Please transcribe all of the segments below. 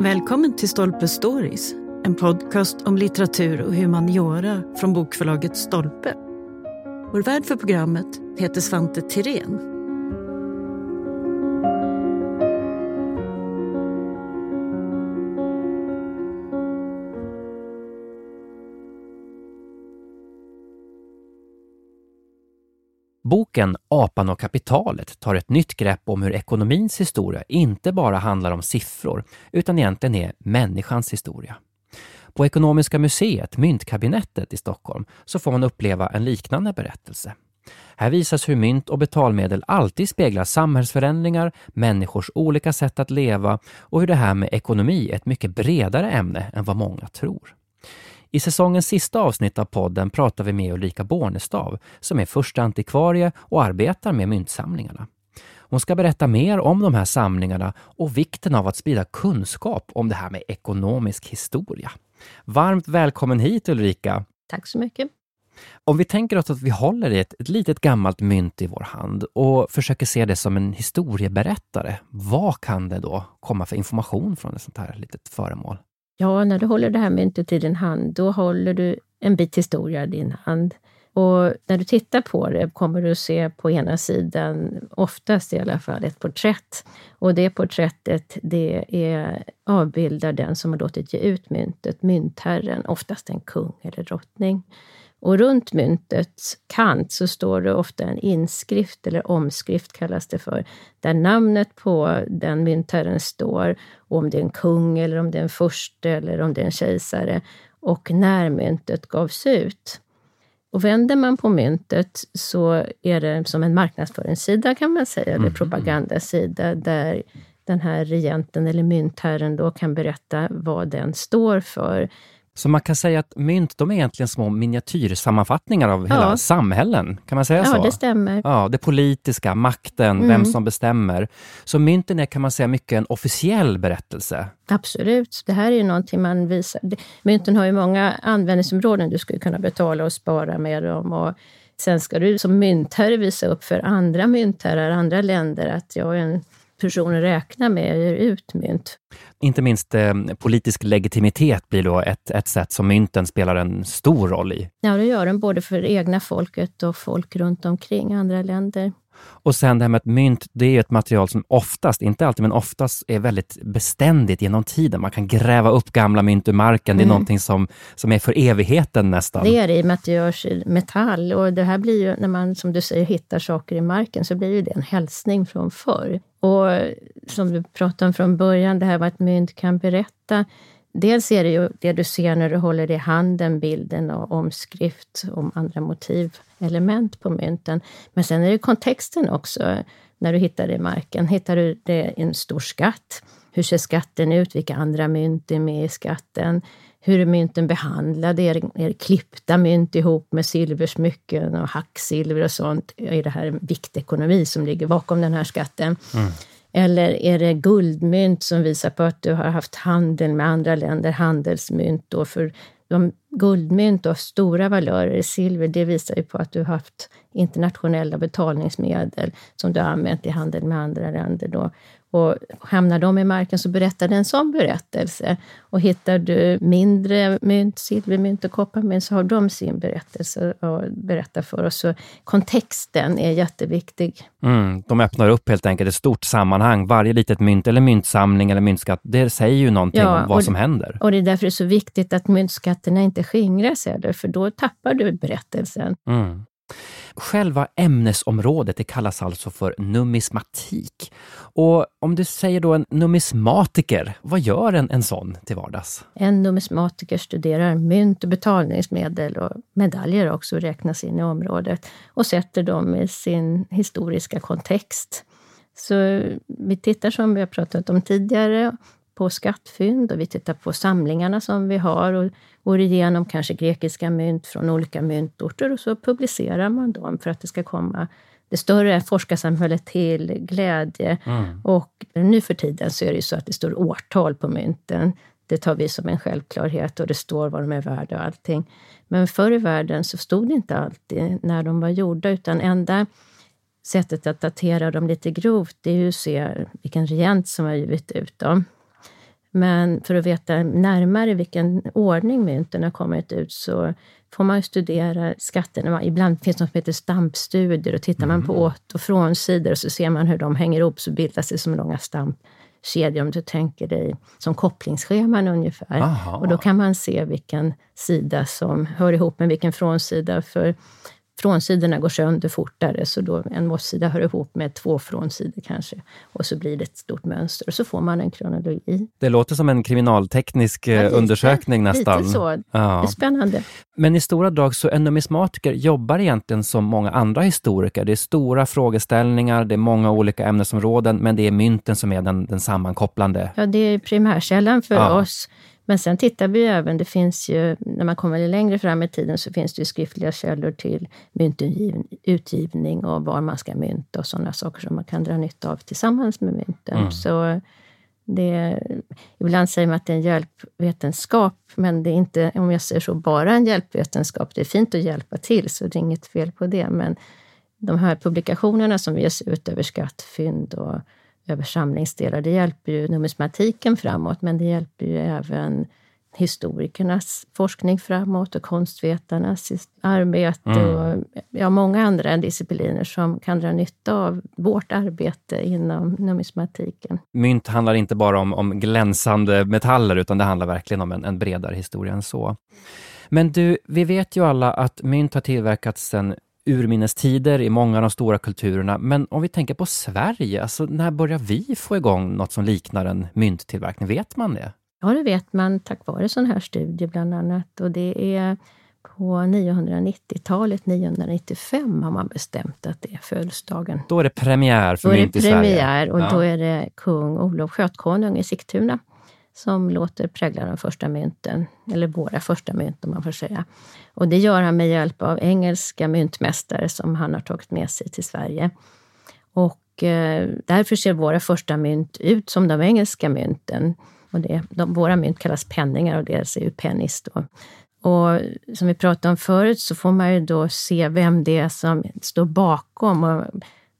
Välkommen till Stolpe Stories, en podcast om litteratur och humaniora från bokförlaget Stolpe. Vår värd för programmet heter Svante Thirén. Boken Apan och kapitalet tar ett nytt grepp om hur ekonomins historia inte bara handlar om siffror utan egentligen är människans historia. På Ekonomiska museet, Myntkabinettet i Stockholm, så får man uppleva en liknande berättelse. Här visas hur mynt och betalmedel alltid speglar samhällsförändringar, människors olika sätt att leva och hur det här med ekonomi är ett mycket bredare ämne än vad många tror. I säsongens sista avsnitt av podden pratar vi med Ulrika Bornestaf som är första antikvarie och arbetar med myntsamlingarna. Hon ska berätta mer om de här samlingarna och vikten av att sprida kunskap om det här med ekonomisk historia. Varmt välkommen hit Ulrika! Tack så mycket! Om vi tänker oss att vi håller i ett litet gammalt mynt i vår hand och försöker se det som en historieberättare, vad kan det då komma för information från ett sånt här litet föremål? Ja, när du håller det här myntet i din hand, då håller du en bit historia i din hand. Och när du tittar på det kommer du se på ena sidan, oftast i alla fall, ett porträtt. Och det porträttet, avbildar den som har låtit ge ut myntet, myntherren, oftast en kung eller drottning. Och runt myntets kant så står det ofta en inskrift, eller omskrift kallas det för, där namnet på den myntherren står, om det är en kung eller om det är en furste eller om det är en kejsare, och när myntet gavs ut. Och vänder man på myntet så är det som en marknadsföringssida kan man säga, eller propagandasida, där den här regenten eller myntherren då kan berätta vad den står för. Så man kan säga att mynt, de är egentligen små miniatyrsammanfattningar av hela samhällen, kan man säga så? Ja, det stämmer. Ja, det politiska, makten, vem som bestämmer. Så mynten är, kan man säga, mycket en officiell berättelse. Absolut, det här är ju någonting man visar. Mynten har ju många användningsområden, du skulle kunna betala och spara med dem och... Sen ska du som myntherre visa upp för andra myntherrar, andra länder att jag är en... personer räknar med eller ut mynt. Inte minst politisk legitimitet blir då ett sätt som mynten spelar en stor roll i. Ja, det gör den både för egna folket och folk runt omkring andra länder. Och sen det här med att mynt, det är ett material som oftast, inte alltid men oftast, är väldigt beständigt genom tiden. Man kan gräva upp gamla mynt ur marken, det är någonting som är för evigheten nästan. Det är det i och med att det görs i metall, och det här blir ju, när man som du säger hittar saker i marken, så blir ju det en hälsning från förr. Och som du pratade om från början, det här vad ett mynt kan berätta. Dels är det ju det du ser när du håller i handen, bilden och omskrift om andra motivelement på mynten. Men sen är det kontexten också när du hittar det i marken. Hittar du det i en stor skatt? Hur ser skatten ut? Vilka andra mynt är med i skatten? Hur är mynten behandlade? Är det klippta mynt ihop med silversmycken och hacksilver och sånt? Är det här en viktekonomi som ligger bakom den här skatten? Mm. Eller är det guldmynt som visar på att du har haft handel med andra länder, handelsmynt då, för de guldmynt av stora valörer i silver, det visar ju på att du har haft internationella betalningsmedel som du har använt i handel med andra länder då. Och hamnar de i marken så berättar det en sån berättelse. Och hittar du mindre mynt, silvermynt och kopparmynt, så har de sin berättelse och berättar för oss. Så kontexten är jätteviktig. De öppnar upp helt enkelt ett stort sammanhang. Varje litet mynt eller myntsamling eller myntskatt, det säger ju någonting om vad som händer. Och det är därför det är så viktigt att myntskatterna inte skingras heller, för då tappar du berättelsen. Själva ämnesområdet, det kallas alltså för numismatik. Och om du säger då en numismatiker, vad gör en sån till vardags? En numismatiker studerar mynt och betalningsmedel, och medaljer också räknas in i området, och sätter dem i sin historiska kontext. Så vi tittar, som vi har pratat om tidigare, på skattfynd, och vi tittar på samlingarna som vi har och går igenom kanske grekiska mynt från olika myntorter, och så publicerar man dem för att det ska komma det större forskarsamhället till glädje. Och nu för tiden så är det ju så att det står årtal på mynten. Det tar vi som en självklarhet, och det står vad de är värda och allting. Men förr i världen så stod det inte alltid när de var gjorda, utan enda sättet att datera dem lite grovt, det är ju att se vilken regent som har givit ut dem. Men för att veta närmare vilken ordning mynten har kommit ut så får man ju studera skatterna. Ibland finns det något som heter stampstudier och tittar man på åt- och frånsidor och så ser man hur de hänger ihop så bildas det som långa stampkedjor om du tänker dig som kopplingsscheman ungefär. Aha. Och då kan man se vilken sida som hör ihop med vilken frånsida för frånsidorna går sönder fortare så då en mossida hör ihop med två frånsidor kanske och så blir det ett stort mönster och så får man en kronologi. Det låter som en kriminalteknisk undersökning nästan. Lite så, ja. Det är spännande. Men i stora drag så en numismatiker jobbar egentligen som många andra historiker. Det är stora frågeställningar, det är många olika ämnesområden men det är mynten som är den sammankopplande. Ja, det är primärkällan för oss. Men sen tittar vi även, det finns ju, när man kommer längre fram i tiden så finns det ju skriftliga källor till myntutgivning och var man ska mynta och sådana saker som man kan dra nytta av tillsammans med mynten. Mm. Så det, ibland säger man att det är en hjälpvetenskap, men det är inte, om jag säger så, bara en hjälpvetenskap. Det är fint att hjälpa till så det är inget fel på det, men de här publikationerna som ges ut över skattfynd och över samlingsdelar. Det hjälper ju numismatiken framåt men det hjälper ju även historikernas forskning framåt och konstvetarnas arbete och många andra discipliner som kan dra nytta av vårt arbete inom numismatiken. Mynt handlar inte bara om glänsande metaller utan det handlar verkligen om en bredare historia än så. Men du, vi vet ju alla att mynt har tillverkats sedan urminnes tider i många av de stora kulturerna. Men om vi tänker på Sverige, alltså när börjar vi få igång något som liknar en mynttillverkning? Vet man det? Ja, det vet man tack vare sån här studie bland annat. Och det är på 990-talet, 995 har man bestämt att det är födelsedagen. Då är det premiär för mynt i Sverige. Då är det premiär och då är det kung Olof Skötkonung i Sigtuna som låter prägla de första mynten, eller våra första mynt om man får säga. Och det gör han med hjälp av engelska myntmästare som han har tagit med sig till Sverige. Och därför ser våra första mynt ut som de engelska mynten. Och våra mynt kallas penningar och det är ju pennis då. Och som vi pratade om förut så får man ju då se vem det är som står bakom och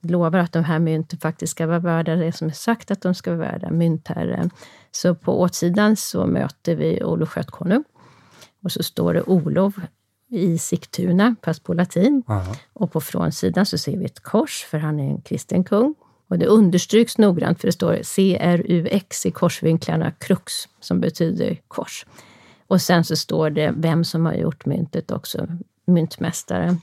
lovar att de här mynten faktiskt ska vara värda det som är sagt att de ska vara värda, myntherren. Så på åtsidan så möter vi Olof Skötkonung och så står det Olof i Sigtuna, fast på latin. Aha. Och på frånsidan så ser vi ett kors för han är en kristen kung. Och det understryks noggrant för det står CRUX i korsvinklarna, krux som betyder kors. Och sen så står det vem som har gjort myntet också, myntmästaren.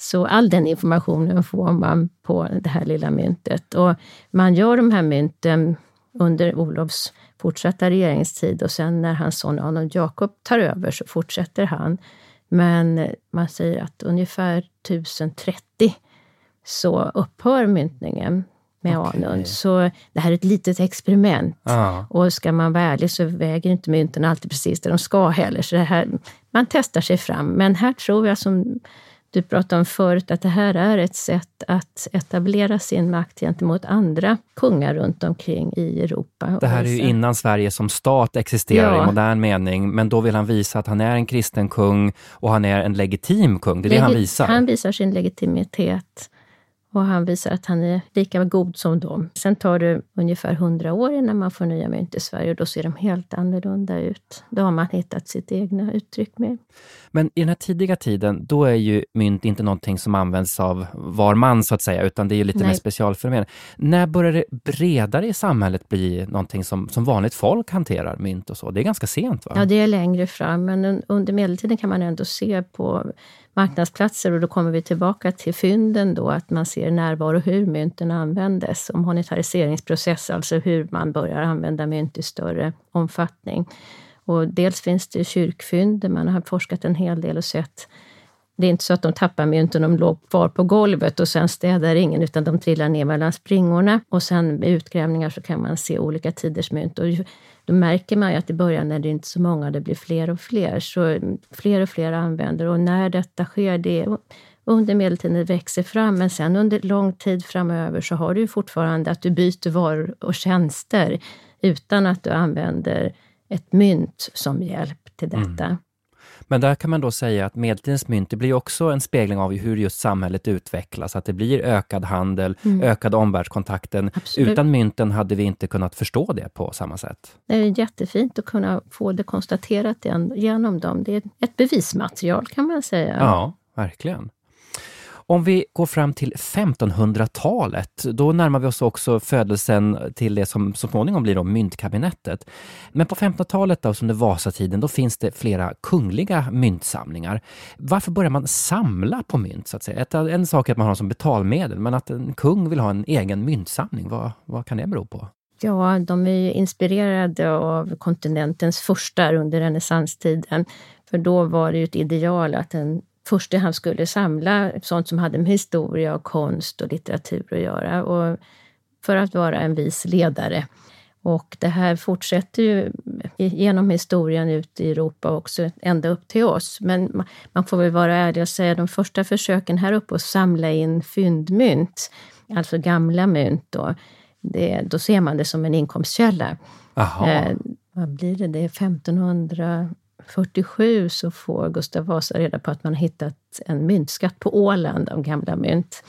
Så all den informationen får man på det här lilla myntet. Och man gör de här mynten under Olofs fortsatta regeringstid och sen när hans son Anund Jakob tar över så fortsätter han. Men man säger att ungefär 1030 så upphör myntningen med Anund. Så det här är ett litet experiment. Och ska man vara ärlig så väger inte mynten alltid precis där de ska heller. Så det här, man testar sig fram. Men här tror jag som du pratade om förut att det här är ett sätt att etablera sin makt gentemot andra kungar runt omkring i Europa. Det här är ju innan Sverige som stat existerar i modern mening, men då vill han visa att han är en kristen kung och han är en legitim kung, det är det han visar. Han visar sin legitimitet och han visar att han är lika god som dem. Sen tar det ungefär 100 år innan man får nya mynt i Sverige och då ser de helt annorlunda ut. Då har man hittat sitt egna uttryck med. Men i den här tidiga tiden, då är ju mynt inte någonting som används av var man så att säga, utan det är ju lite mer specialfenomen. När börjar det bredare i samhället bli någonting som vanligt folk hanterar mynt och så? Det är ganska sent va? Ja, det är längre fram, men under medeltiden kan man ändå se på marknadsplatser och då kommer vi tillbaka till fynden då, att man ser närvaro och hur mynten användes. Om monetariseringsprocess, alltså hur man börjar använda mynt i större omfattning. Och dels finns det kyrkfynd där man har forskat en hel del och sett. Det är inte så att de tappar mynten, de låg kvar på golvet och sen städar ingen utan de trillar ner mellan springorna. Och sen med utgrävningar så kan man se olika tiders mynt. Och då märker man ju att i början när det inte är så många, det blir fler och fler. Så fler och fler använder och när detta sker, det är under medeltiden växer fram, men sen under lång tid framöver så har du ju fortfarande att du byter varor och tjänster utan att du använder ett mynt som hjälp till detta. Mm. Men där kan man då säga att medeltidens mynt, det blir också en spegling av hur just samhället utvecklas. Att det blir ökad handel, ökad omvärldskontakten. Absolut. Utan mynten hade vi inte kunnat förstå det på samma sätt. Det är jättefint att kunna få det konstaterat genom dem. Det är ett bevismaterial kan man säga. Ja, verkligen. Om vi går fram till 1500-talet, då närmar vi oss också födelsen till det som så småningom blir då myntkabinettet. Men på 1500-talet då, som det Vasatiden, då finns det flera kungliga myntsamlingar. Varför börjar man samla på mynt så att säga? En sak är att man har som betalmedel, men att en kung vill ha en egen myntsamling, vad kan det bero på? Ja, de är ju inspirerade av kontinentens furstar under renässanstiden. För då var det ju ett ideal att en först han skulle samla sånt som hade med historia och konst och litteratur att göra, och för att vara en vis ledare. Och det här fortsätter ju genom historien ut i Europa också ända upp till oss. Men man får väl vara ärlig och säga att de första försöken här uppe att samla in fyndmynt, alltså gamla mynt då, då ser man det som en inkomstkälla. Vad blir det? Det är 1547 så får Gustav Vasa reda på att man har hittat en myntskatt på Åland av gamla mynt.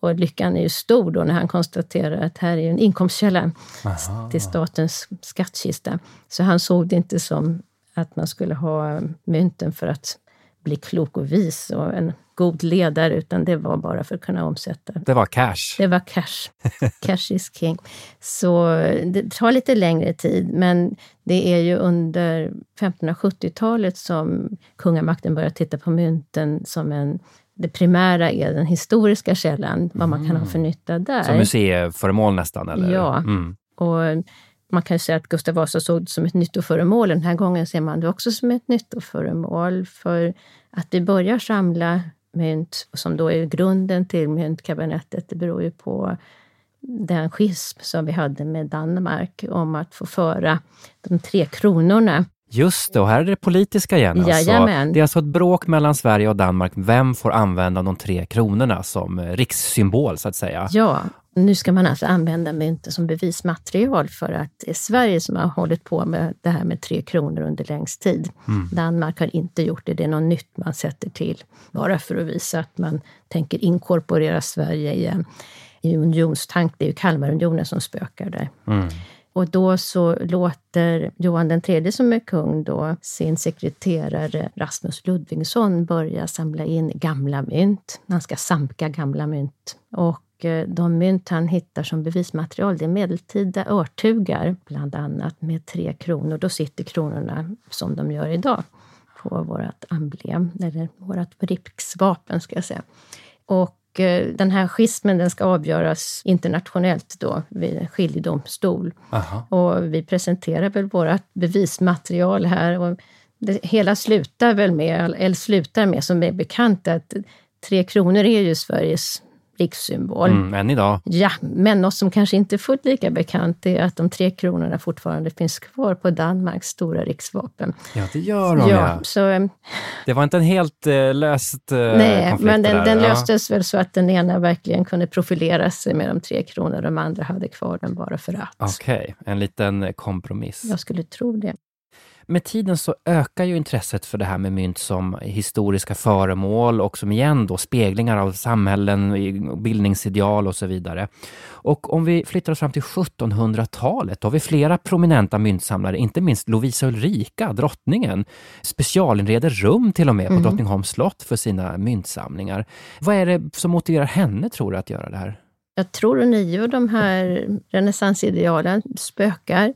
Och lyckan är ju stor då när han konstaterar att här är en inkomstkälla till statens skattkista. Så han såg det inte som att man skulle ha mynten för att bli klok och vis och en god ledare, utan det var bara för att kunna omsätta. Det var cash. Det var cash. Cash is king. Så det tar lite längre tid, men det är ju under 1570-talet som kungamakten börjar titta på mynten som det primära är den historiska källan, vad man kan ha för nytta där. Som museiföremål nästan, eller? Ja, och man kan ju säga att Gustav Vasa såg det som ett nyttoföremål. Den här gången ser man det också som ett nyttoföremål, för att vi börjar samla mynt, som då är grunden till myntkabinettet. Det beror ju på den schism som vi hade med Danmark om att få föra de 3 kronorna. Just det, och här är det politiska igen. Jajamän. Det är alltså ett bråk mellan Sverige och Danmark. Vem får använda de 3 kronorna som rikssymbol så att säga? Ja, nu ska man alltså använda mynten som bevismaterial för att det är Sverige som har hållit på med det här med 3 kronor under längst tid. Danmark har inte gjort det, det är något nytt man sätter till. Bara för att visa att man tänker inkorporera Sverige i unionstank. Det är ju Kalmarunionen som spökar där. Och då så låter Johan den III som är kung då sin sekreterare Rasmus Ludvigsson börja samla in gamla mynt. Han ska samka gamla mynt. Och de mynt han hittar som bevismaterial, det är medeltida örtugar bland annat med 3 kronor. Då sitter kronorna som de gör idag på vårt emblem, eller vårt riksvapen ska jag säga. Och den här schismen, den ska avgöras internationellt då vid en skiljedomstol. Och vi presenterar väl vårt bevismaterial här, och det hela slutar väl med, eller slutar med som är bekant, att 3 kronor är ju Sveriges rikssymbol. Än idag. Ja, men något som kanske inte är fullt lika bekant är att de 3 kronorna fortfarande finns kvar på Danmarks stora riksvapen. Ja, det gör de. Ja, så, det var inte en helt löst nej, men den löstes väl så att den ena verkligen kunde profilera sig med de 3 kronor, de andra hade kvar den bara för att. Okej, en liten kompromiss. Jag skulle tro det. Med tiden så ökar ju intresset för det här med mynt som historiska föremål och som igen då speglingar av samhällen, bildningsideal och så vidare. Och om vi flyttar oss fram till 1700-talet, då har vi flera prominenta myntsamlare, inte minst Lovisa Ulrika, drottningen, specialinreder rum till och med på Drottningholms slott för sina myntsamlingar. Vad är det som motiverar henne, tror du, att göra det här? Jag tror att ni och de här renässansidealen spökar.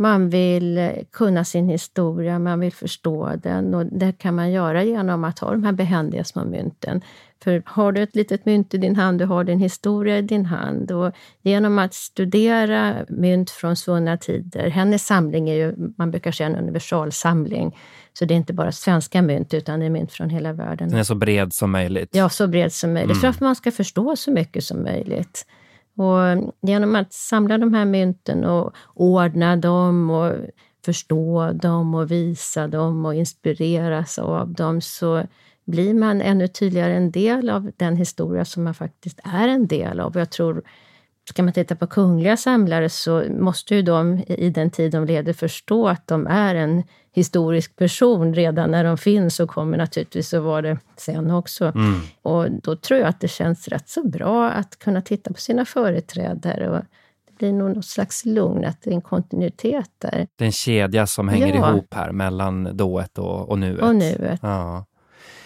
Man vill kunna sin historia, man vill förstå den, och det kan man göra genom att ha de här behändiga små mynten. För har du ett litet mynt i din hand, du har din historia i din hand, och genom att studera mynt från svunna tider, hennes samling är ju, man brukar säga en universalsamling, så det är inte bara svenska mynt utan det är mynt från hela världen. Den är så bred som möjligt. Ja, så bred som möjligt, för att man ska förstå så mycket som möjligt. Och genom att samla de här mynten och ordna dem och förstå dem och visa dem och inspireras av dem, så blir man ännu tydligare en del av den historia som man faktiskt är en del av. Jag tror Ska man titta på kungliga samlare så måste ju de i den tid de leder förstå att de är en historisk person redan när de finns och kommer naturligtvis att vara det sen också. Mm. Och då tror jag att det känns rätt så bra att kunna titta på sina företrädare och det blir nog något slags lugn, att det är en kontinuitet där. Det är en kedja som hänger ihop här mellan dået och nuet. Och nuet. Ja.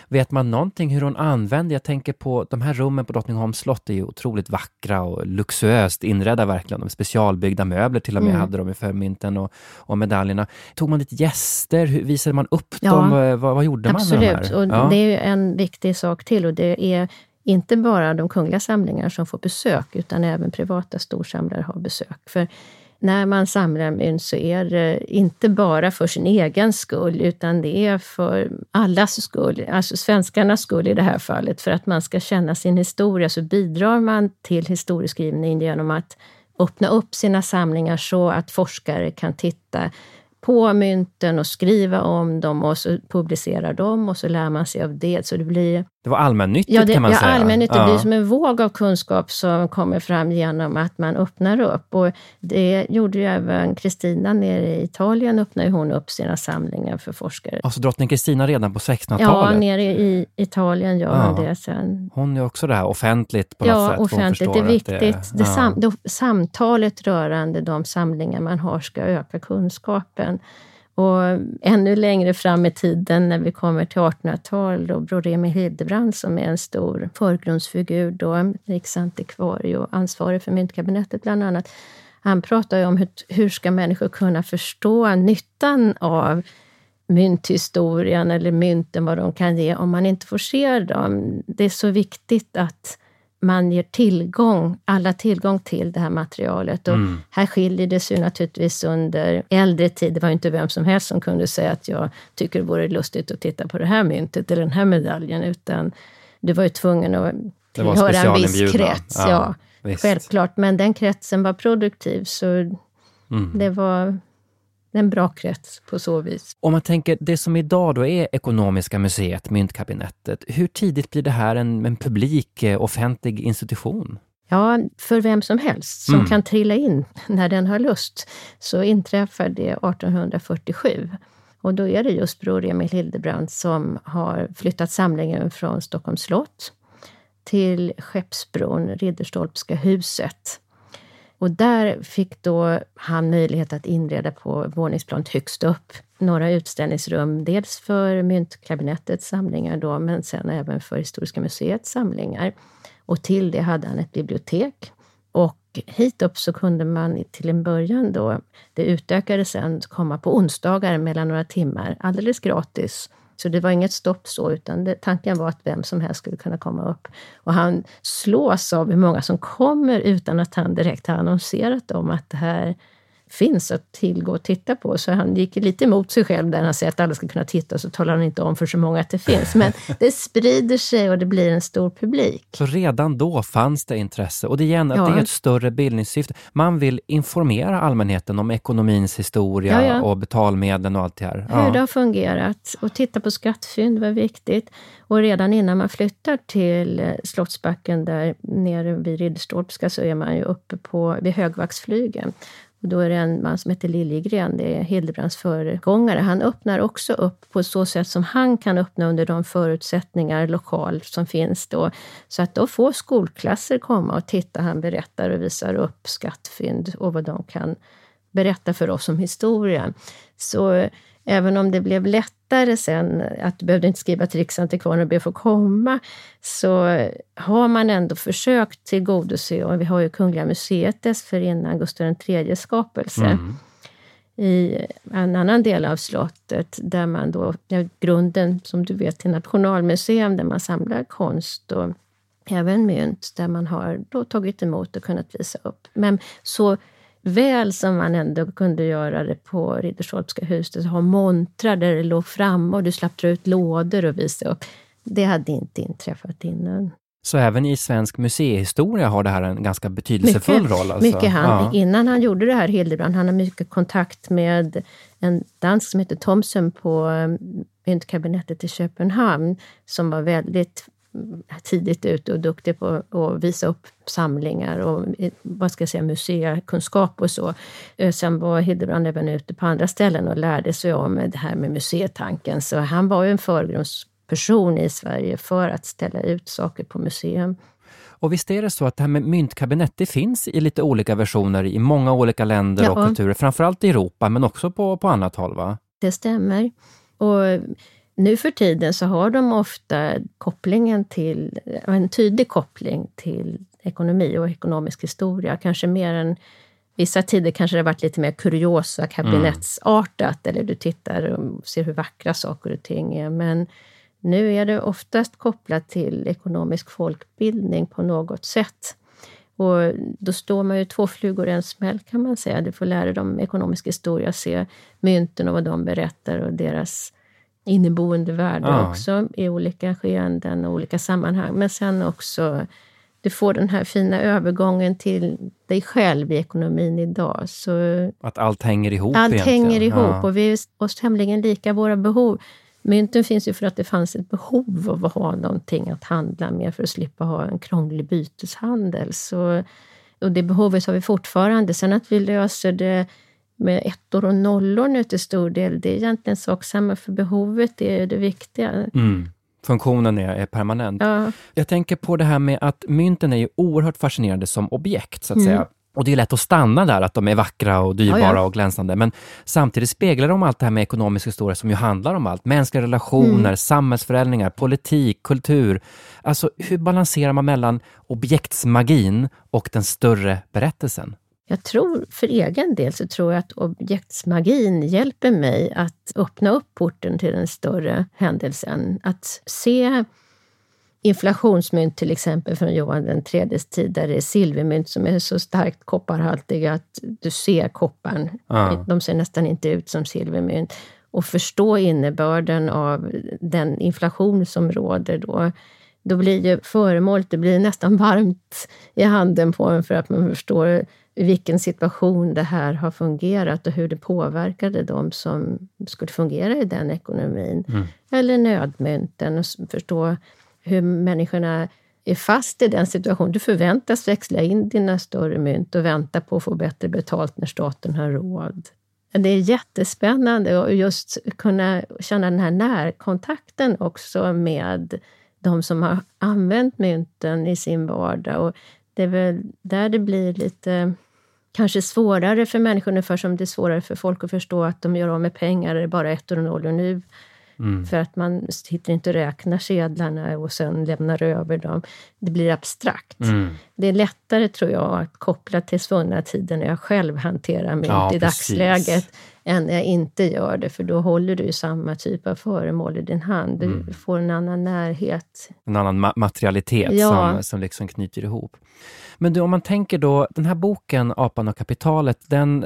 Vet man någonting hur hon använde? Jag tänker på de här rummen på Drottningholms slott är ju otroligt vackra och luxuöst inredda verkligen. De specialbyggda möbler till och med hade de i förmynten och medaljerna. Tog man dit gäster? Hur visade man upp dem? Vad gjorde man med de här? Och det är ju en viktig sak till och det är inte bara de kungliga samlingarna som får besök utan även privata storsamlare har besök. För när man samlar mynt så är det inte bara för sin egen skull utan det är för allas skull, alltså svenskarnas skull i det här fallet. För att man ska känna sin historia så bidrar man till historieskrivningen genom att öppna upp sina samlingar så att forskare kan titta på mynten och skriva om dem och så publicerar dem och så lär man sig av det. Så det blir... Det var allmännyttigt kan man säga. Allmännyttigt. Det blir som en våg av kunskap som kommer fram genom att man öppnar upp. Och det gjorde ju även Kristina nere i Italien, öppnade hon upp sina samlingar för forskare. Alltså drottning Kristina redan på 1600-talet? Ja, nere i Italien gör hon det sen. Hon är också det här offentligt på något sätt. Ja, offentligt. Det är viktigt. Samtalet rörande de samlingar man har ska öka kunskapen. Och ännu längre fram i tiden när vi kommer till 1800-tal och Bror Emil Hildebrand som är en stor förgrundsfigur då, riksantikvarie och ansvarig för myntkabinettet bland annat. Han pratar ju om hur ska människor kunna förstå nyttan av mynthistorien eller mynten, vad de kan ge om man inte får se dem. Det är så viktigt att man ger alla tillgång till det här materialet. Och här skiljer det sig naturligtvis under äldre tid. Det var ju inte vem som helst som kunde säga att jag tycker det vore lustigt att titta på det här myntet eller den här medaljen. Utan du var ju tvungen att tillhöra en viss krets. Ja, självklart. Men den kretsen var produktiv så det var... en bra krets på så vis. Om man tänker det som idag då är Ekonomiska museet, myntkabinettet. Hur tidigt blir det här en publik, offentlig institution? Ja, för vem som helst som kan trilla in när den har lust. Så inträffar det 1847. Och då är det just Bror Emil Hildebrand som har flyttat samlingen från Stockholms slott till Skeppsbron, Ridderstolpska huset. Och där fick då han möjlighet att inreda på våningsplan högst upp några utställningsrum. Dels för myntkabinettet samlingar då, men sen även för Historiska museets samlingar. Och till det hade han ett bibliotek. Och hit upp så kunde man till en början då, det utökades sen, komma på onsdagar mellan några timmar. Alldeles gratis. Så det var inget stopp så, utan tanken var att vem som helst skulle kunna komma upp. Och han slås av hur många som kommer utan att han direkt har annonserat om att det här finns att tillgå och titta på. Så han gick lite emot sig själv där han säger att alla ska kunna titta, så talar han inte om för så många att det finns. Men det sprider sig och det blir en stor publik. Så redan då fanns det intresse. Och det igen att det är ett större bildningssyfte. Man vill informera allmänheten om ekonomins historia och betalmedlen och allt det här. Hur det har fungerat. Och titta på skattfynd var viktigt. Och redan innan man flyttar till Slottsbacken där nere vid Ridderstolpska så är man ju uppe vid Högvaxflygen. Och då är det en man som heter Liljegren, det är Hildebrands föregångare. Han öppnar också upp på så sätt som han kan öppna under de förutsättningar lokalt som finns då. Så att då får skolklasser komma och titta. Han berättar och visar upp skattfynd och vad de kan berätta för oss om historien. Så även om det blev lättare sen att du behövde inte skriva till Riksantikvarien och be få komma så har man ändå försökt tillgodose, och vi har ju Kungliga museet dessförinnan Augusten III skapelse i en annan del av slottet där man då, grunden som du vet till Nationalmuseum där man samlar konst och även mynt där man har då tagit emot och kunnat visa upp. Men så väl som man ändå kunde göra det på Ridderstolpska huset, ha montrar där det låg fram och du slapp dra ut lådor och visa upp. Det hade inte inträffat innan. Så även i svensk museihistoria har det här en ganska betydelsefull roll? Alltså. Mycket. Innan han gjorde det här, Hildebrand, han har mycket kontakt med en dansk som heter Thomsen på myntkabinettet i Köpenhamn som var väldigt tidigt ute och duktig på att visa upp samlingar och museikunskap och så. Sen var Hildebrand även ute på andra ställen och lärde sig om det här med museitanken. Så han var ju en förgrundsperson i Sverige för att ställa ut saker på museum. Och visst är det så att det här med myntkabinett, det finns i lite olika versioner i många olika länder och kulturer. Framförallt i Europa men också på annat håll, va? Det stämmer. Och nu för tiden så har de ofta en tydlig koppling till ekonomi och ekonomisk historia. Kanske mer än vissa tider kanske det har varit lite mer kuriosa, kabinettsartat. Eller du tittar och ser hur vackra saker och ting är. Men nu är det oftast kopplat till ekonomisk folkbildning på något sätt. Och då står man ju två flugor i en smäll, kan man säga. Du får lära dem ekonomisk historia, se mynten och vad de berättar och deras inneboende värde också i olika skeenden och olika sammanhang. Men sen också, du får den här fina övergången till dig själv i ekonomin idag. Så att allt hänger ihop Allt hänger ihop och vi är oss tämligen lika våra behov. Mynten finns ju för att det fanns ett behov av att ha någonting att handla med för att slippa ha en krånglig byteshandel. Så, och det behovet har vi fortfarande. Sen att vi löser det med ettor och nollor nu till stor del, det är egentligen saksamma, för behovet är det viktiga. Mm. Funktionen är permanent. Ja. Jag tänker på det här med att mynten är ju oerhört fascinerande som objekt, så att säga. Och det är lätt att stanna där, att de är vackra och dyrbara och glänsande. Men samtidigt speglar de allt det här med ekonomisk historia som ju handlar om allt. Mänskliga relationer, samhällsförändringar, politik, kultur. Alltså hur balanserar man mellan objektsmagin och den större berättelsen? Jag tror, för egen del så tror jag att objektsmagin hjälper mig att öppna upp porten till den större händelsen. Att se inflationsmynt till exempel från Johan den III:s tid, där det är silvermynt som är så starkt kopparhaltiga att du ser kopparn. De ser nästan inte ut som silvermynt. Och förstå innebörden av den inflation som råder då. Då blir ju föremålet, det blir nästan varmt i handen på en, för att man förstår i vilken situation det här har fungerat och hur det påverkade de som skulle fungera i den ekonomin. Eller nödmynten, och förstå hur människorna är fast i den situationen. Du förväntas växla in dina större mynt och vänta på att få bättre betalt när staten har råd. Det är jättespännande att just kunna känna den här närkontakten också med de som har använt mynten i sin vardag. Och det är väl där det blir lite kanske svårare för människor ungefär som det är svårare för folk att förstå att de gör av med pengar, det är bara ettor och nollor nu. För att man sitter inte och räknar sedlarna och sen lämnar över dem. Det blir abstrakt. Det är lättare, tror jag, att koppla till svunna tider när jag själv hanterar mynt i dagsläget än när jag inte gör det. För då håller du samma typ av föremål i din hand. Du får en annan närhet. En annan materialitet som liksom knyter ihop. Men du, om man tänker då, den här boken Apan och kapitalet, den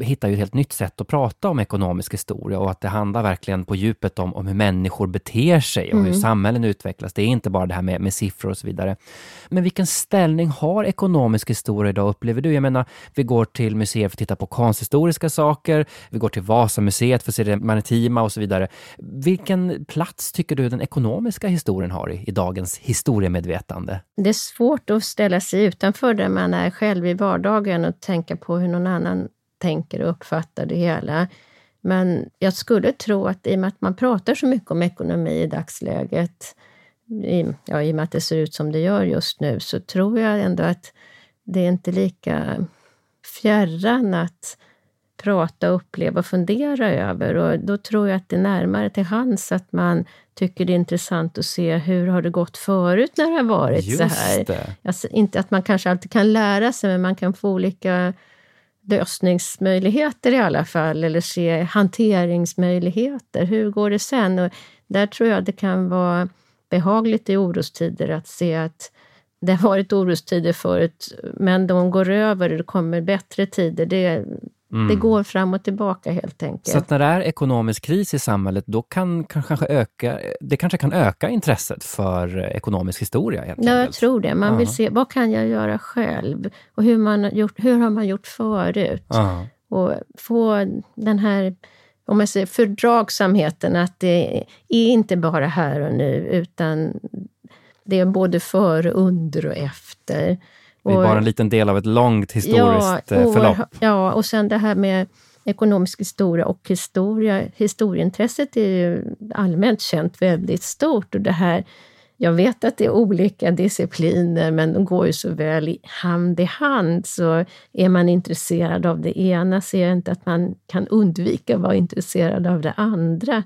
hittar ju ett helt nytt sätt att prata om ekonomisk historia, och att det handlar verkligen på djupet om hur människor beter sig och hur samhällen utvecklas. Det är inte bara det här med siffror och så vidare. Men vilken ställning har ekonomisk historia idag, upplever du? Jag menar, vi går till museer för att titta på konsthistoriska saker, vi går till Vasamuseet för att se det maritima och så vidare. Vilken plats tycker du den ekonomiska historien har i dagens historiemedvetande? Det är svårt att ställa sig utanför där man är själv i vardagen och tänka på hur någon annan tänker och uppfattar det hela. Men jag skulle tro att i och med att man pratar så mycket om ekonomi i dagsläget, i och med att det ser ut som det gör just nu, så tror jag ändå att det är inte lika fjärran att prata, uppleva och fundera över. Och då tror jag att det är närmare till hands att man tycker det är intressant att se hur har det gått förut när det har varit just så här. Alltså, inte att man kanske alltid kan lära sig, men man kan få olika lösningsmöjligheter i alla fall, eller se hanteringsmöjligheter. Hur går det sen? Och där tror jag det kan vara behagligt i orostider att se att det har varit orostider förut, men de går över och det kommer bättre tider. Det går fram och tillbaka helt enkelt. Så att när det är ekonomisk kris i samhället, då kanske kan öka intresset för ekonomisk historia helt enkelt. Ja, jag tror det. Man vill se, vad kan jag göra själv? Och hur har man gjort förut? Och få den här, om jag säger, fördragsamheten, att det är inte bara här och nu, utan Det är både före, under och efter. Det är bara en liten del av ett långt historiskt förlopp. Ja, och sen det här med ekonomisk historia och historieintresset är ju allmänt känt väldigt stort. Och det här, jag vet att det är olika discipliner, men de går ju så väl hand i hand. Så är man intresserad av det ena så är det inte att man kan undvika att vara intresserad av det andra.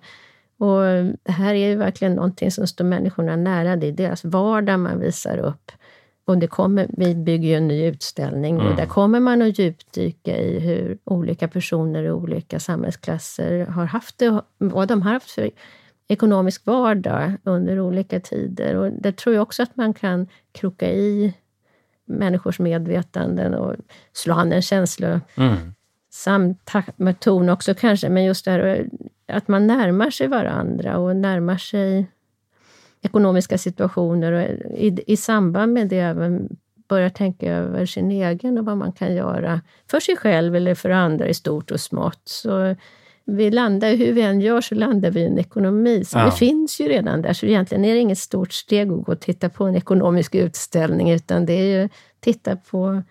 Och det här är ju verkligen någonting som står människorna nära. Det är deras vardag man visar upp. Och vi bygger ju en ny utställning och där kommer man att djupdyka i hur olika personer i olika samhällsklasser har haft det, vad de har haft för ekonomisk vardag under olika tider. Och det tror jag också att man kan kroka i människors medvetanden och slå an en känsla. Med ton också kanske, men just det här att man närmar sig varandra och närmar sig ekonomiska situationer och i samband med det även börja tänka över sin egen och vad man kan göra för sig själv eller för andra i stort och smått. Så vi landar, hur vi än gör så landar vi i en ekonomi. Så det finns ju redan där, så egentligen är det inget stort steg att gå och titta på en ekonomisk utställning, utan det är ju titta på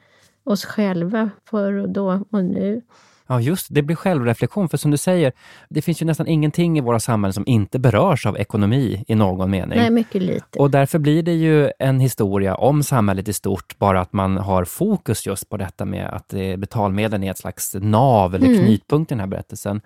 oss själva förr och då och nu. Ja just, det blir självreflektion, för som du säger, det finns ju nästan ingenting i våra samhällen som inte berörs av ekonomi i någon mening. Nej, mycket lite. Och därför blir det ju en historia om samhället i stort, bara att man har fokus just på detta med att betalmedlen är ett slags nav eller knutpunkt i den här berättelsen.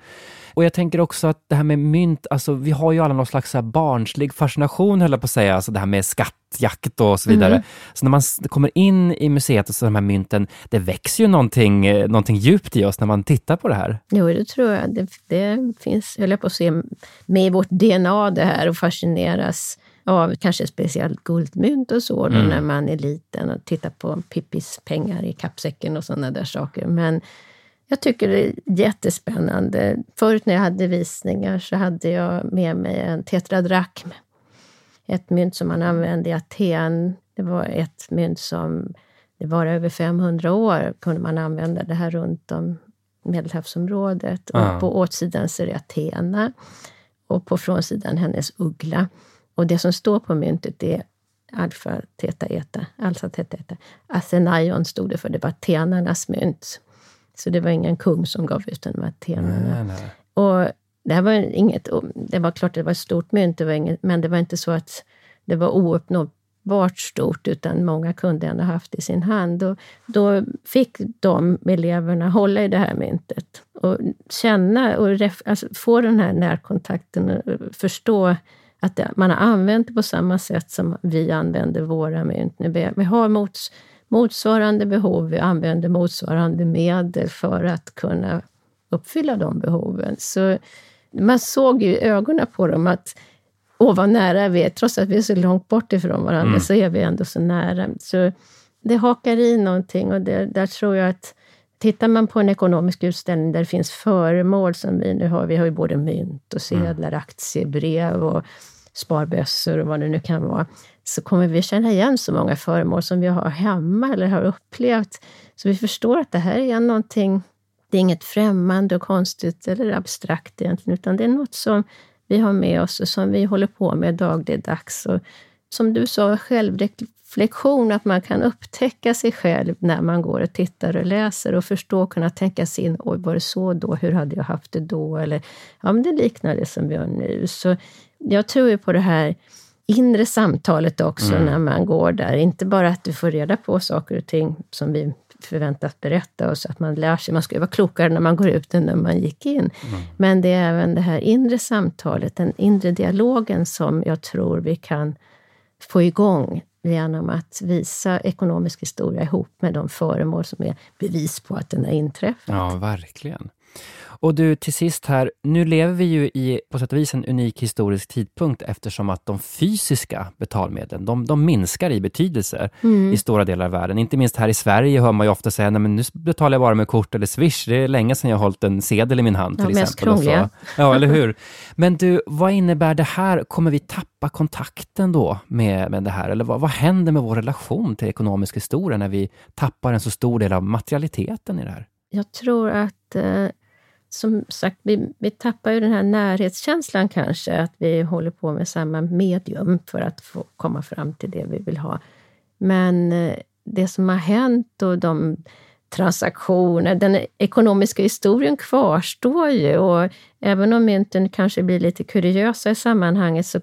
Och jag tänker också att det här med mynt, alltså vi har ju alla någon slags barnslig fascination, höll jag på att säga, alltså det här med skattjakt och så vidare. Så när man kommer in i museet och så de här mynten, det växer ju någonting djupt i oss när man titta på det här. Jo, det tror jag. Det finns, höll jag på att se, med i vårt DNA det här, och fascineras av kanske speciellt guldmynt och så då, när man är liten och tittar på Pippis pengar i kappsäcken och sådana där saker. Men jag tycker det är jättespännande. Förut när jag hade visningar så hade jag med mig en tetradrachm. Ett mynt som man använde i Aten. Det var ett mynt som det var över 500 år kunde man använda det här runt om Medelhavsområdet, och på åtsidan ser det Athena och på frånsidan hennes uggla, och det som står på myntet är alfa theta eta, alfa theta eta. Athenaion stod det för, det var atenarnas mynt, så det var ingen kung som gav ut den med atenarna. Nej. Och det här var inget, det var klart det var ett stort mynt, det var inget, men det var inte så att det var ouppnåbart stort, utan många kunde ändå haft i sin hand. Och då fick de eleverna hålla i det här myntet och känna och alltså få den här närkontakten och förstå att man har använt det på samma sätt som vi använder våra mynt. Vi har motsvarande behov, vi använder motsvarande medel för att kunna uppfylla de behoven. Så man såg ju i ögonen på dem att vad nära vi är, trots att vi är så långt bort ifrån varandra, så är vi ändå så nära. Så det hakar i någonting, och där tror jag att tittar man på en ekonomisk utställning där det finns föremål som vi nu har, vi har ju både mynt och sedlar, aktiebrev och sparbössor och vad det nu kan vara, så kommer vi känna igen så många föremål som vi har hemma eller har upplevt. Så vi förstår att det här är någonting, det är inget främmande och konstigt eller abstrakt egentligen, utan det är något som vi har med oss och som vi håller på med dagligdags. Och som du sa, självreflektion, att man kan upptäcka sig själv när man går och tittar och läser och förstå, kunna tänka sig in, oj, var det så då? Hur hade jag haft det då? Eller, ja, men det liknar det som vi gör nu. Så jag tror ju på det här inre samtalet också när man går där. Inte bara att du får reda på saker och ting som vi förväntas berätta, och så att man lär sig, man ska ju vara klokare när man går ut än när man gick in. Men det är även det här inre samtalet, den inre dialogen som jag tror vi kan få igång genom att visa ekonomisk historia ihop med de föremål som är bevis på att den har inträffat. Ja, verkligen. Och du, till sist här, nu lever vi ju i på sätt och vis en unik historisk tidpunkt, eftersom att de fysiska betalmedlen, de minskar i betydelse i stora delar av världen. Inte minst här i Sverige hör man ju ofta säga, nej men nu betalar jag bara med kort eller Swish, det är länge sedan jag har hållit en sedel i min hand till exempel. Mest krångliga. Ja, eller hur? Men du, vad innebär det här? Kommer vi tappa kontakten då med det här? Eller vad händer med vår relation till ekonomisk historia när vi tappar en så stor del av materialiteten i det här? Jag tror att som sagt, vi tappar ju den här närhetskänslan kanske, att vi håller på med samma medium för att få komma fram till det vi vill ha. Men det som har hänt och de transaktioner, den ekonomiska historien kvarstår ju, och även om mynten kanske blir lite kuriösa i sammanhanget, så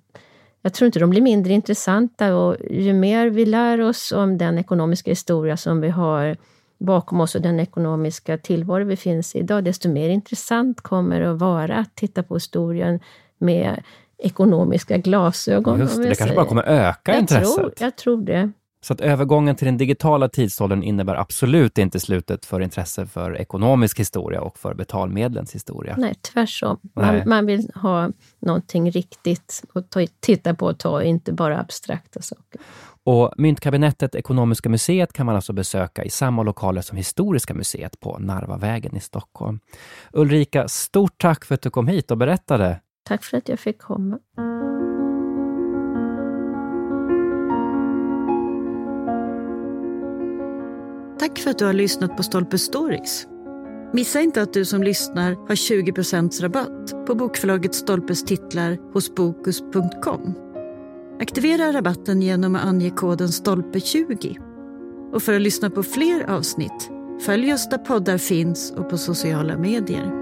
jag tror inte de blir mindre intressanta, och ju mer vi lär oss om den ekonomiska historia som vi har bakom oss och den ekonomiska tillvaro vi finns i idag, desto mer intressant kommer det att vara att titta på historien med ekonomiska glasögon. Just det, det kanske bara kommer öka intresset. Jag tror det. Så att övergången till den digitala tidsåldern innebär absolut inte slutet för intresse för ekonomisk historia och för betalmedlens historia. Nej, tvärtom. Man vill ha någonting riktigt att titta på och ta, inte bara abstrakta saker. Och Myntkabinettet Ekonomiska museet kan man alltså besöka i samma lokaler som Historiska museet på Narvavägen i Stockholm. Ulrika, stort tack för att du kom hit och berättade. Tack för att jag fick komma. Tack för att du har lyssnat på Stolpe Stories. Missa inte att du som lyssnar har 20% rabatt på bokförlaget Stolpes titlar hos bokus.com. Aktivera rabatten genom att ange koden STOLPE20. Och för att lyssna på fler avsnitt, följ oss där poddar finns och på sociala medier.